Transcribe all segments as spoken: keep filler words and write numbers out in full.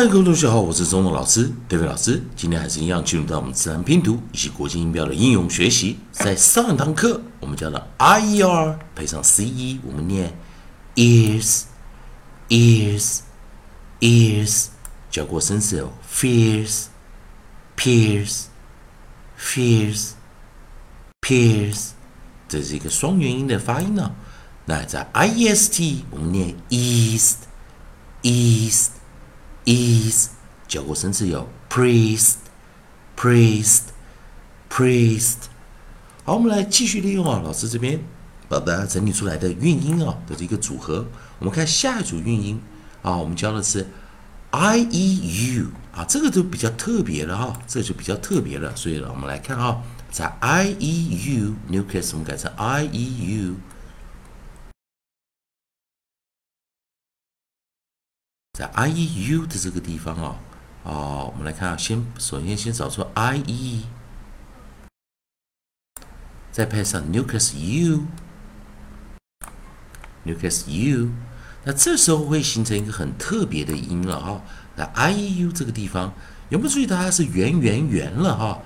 嗨，各位同学好，我是中东老师 David 老师。今天还是一样进入到我们自然拼读以及国际音标的应用学习。在上一堂课，我们教了 I E R 配上 C E， 我们念 ears ears ears， 教过生词有 fears peers fears peers， 这是一个双元音的发音呢。那在 I E S T 我们念 east east。east 教过生词有 priest priest priest。 好，我们来继续利用啊，老师这边把大家整理出来的韵音啊的一个组合。我们看下一组韵音啊，我们教的是 i e u 啊，这个就比较特别了哈，这个就比较特别了。所以我们来看啊，在 i e u nucleus 我们改成 i e u， 在 i e u 的这个地方哦，哦，我们来看啊，先首先先找出 i e， 再配上 nucleus u， nucleus u， 那这时候会形成一个很特别的音了哈、哦。那 i e u 这个地方有没有注意到它是圆圆圆了哈、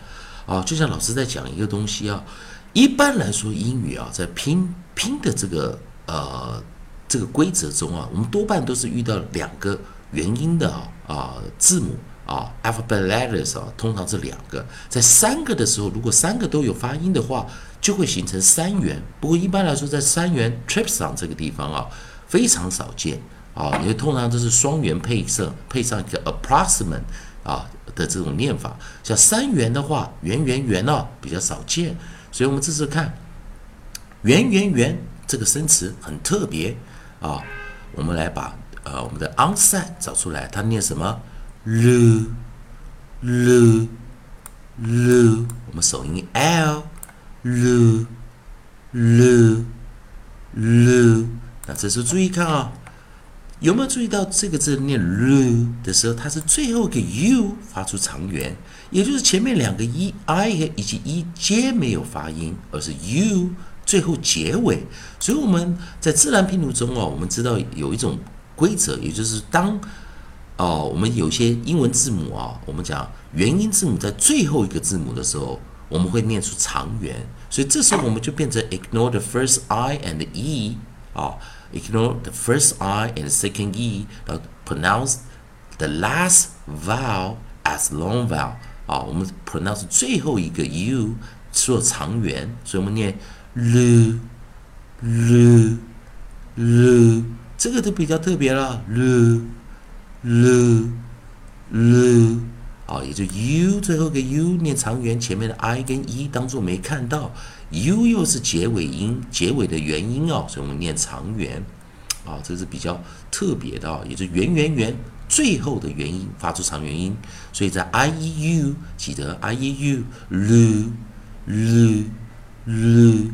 哦？哦，就像老师在讲一个东西啊，一般来说英语啊，在拼拼的这个呃。这个规则中啊，我们多半都是遇到两个元音的啊、呃、字母啊 alphabet letters 啊，通常是两个。在三个的时候，如果三个都有发音的话，就会形成三元。不过一般来说，在三元 trypson 这个地方啊，非常少见啊，因为通常都是双元配上配上一个 approximate 啊的这种念法。像三元的话，元元元啊比较少见，所以我们这次看元元元这个生词很特别。啊、哦，我们来把呃我们的 onset 找出来，它念什么 ？lu lu lu， 我们首音 l lu lu lu。那这时候注意看啊、哦，有没有注意到这个字念 lu 的时候，它是最后一个 u 发出长元，也就是前面两个 e i 以及 e j 没有发音，而是 u。最后结尾，所以我们在自然拼读中哦，我们知道有一种规则，也就是当哦，我们有些英文字母啊、哦，我们讲元音字母在最后一个字母的时候，我们会念出长元，所以这时候我们就变成 ignore the first I and the E 啊、哦、，ignore the first I and the second E， 然后 pronounce the last vowel as long vowel 啊、哦，我们 pronounce 最后一个 U 做长元，所以我们念。lu lu lu， 这个就比较特别了 lu lu lu 啊、哦，也就 u 最后一个 u 念长元，前面的 i 跟 e 当作没看到 ，u 又是结尾音，结尾的元音哦，所以我们念长元啊、哦，这是比较特别的、哦，也就元元元最后的元音发出长元音，所以在 i e u 记得 i e u lu lu lu。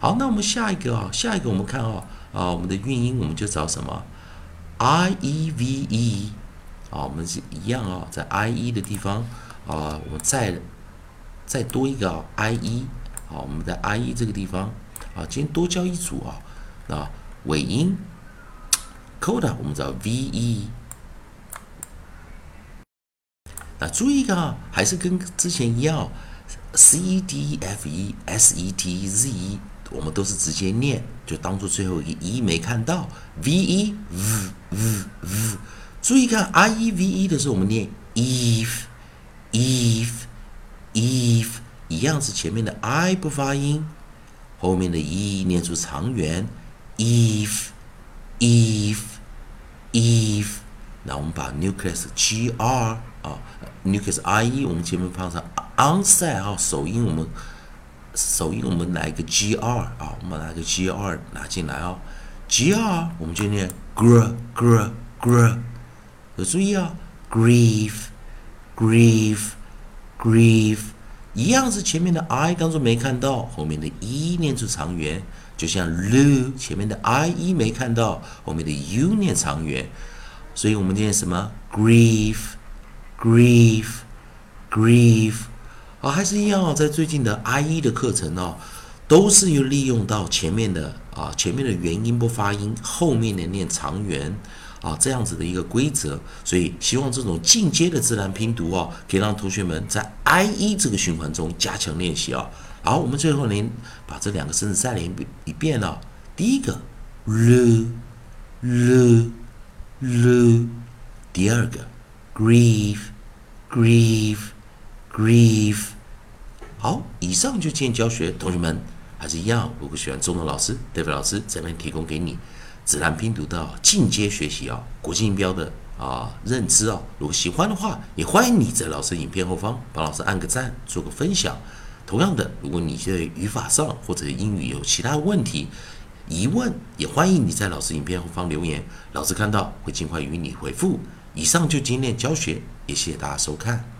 好，那我们下一个啊、哦，下一个我们看啊、哦，啊，我们的韵音我们就找什么 i e v e， 啊，我们是一样啊、哦，在 i e 的地方啊，我们再再多一个、哦、i e， 好，我们在 i e 这个地方啊，今天多教一组啊、哦，啊，尾音 coda 我们找 v e， 那注意一个啊，还是跟之前一样、哦。c d f e s e t z e， 我们都是直接念，就当做最后一个 e 没看到。v e v v v， 注意看 i e v e 的时候，我们念 eve eve eve， 一样是前面的 i 不发音，后面的 e 念出长元 eve eve eve。那我们把 nucleus g r 啊 nucleus i e， 我们前面放上。onset 啊，首音我们首音我们来一个 g r 啊，我们拿一个 g r 拿进来啊、哦、，g r 我们就念 gr gr gr， 有注意啊、哦、，grieve grieve grieve， 一样是前面的 i 当作没看到，后面的 e 念出长元，就像 lu 前面的 i e 没看到，后面的 u 念长元，所以我们念什么 grieve grieve grieve。啊、哦，还是一样哦，在最近的 I E 的课程哦，都是有利用到前面的啊，前面的元音不发音，后面的念长元啊这样子的一个规则。所以希望这种进阶的自然拼读哦，可以让同学们在 I 一 这个循环中加强练习哦。好，我们最后呢把这两个声字再连一遍哦。第一个 l l l， 第二个 grieve grieve grieve。好，以上就今天教学，同学们还是一样，如果喜欢中文老师 David 老师这边提供给你自然拼读的进阶学习啊、哦，国际音标的啊、呃、认知啊、哦，如果喜欢的话，也欢迎你在老师影片后方帮老师按个赞，做个分享。同样的，如果你对语法上或者英语有其他问题疑问，也欢迎你在老师影片后方留言，老师看到会尽快与你回复。以上就今天的教学，也谢谢大家收看。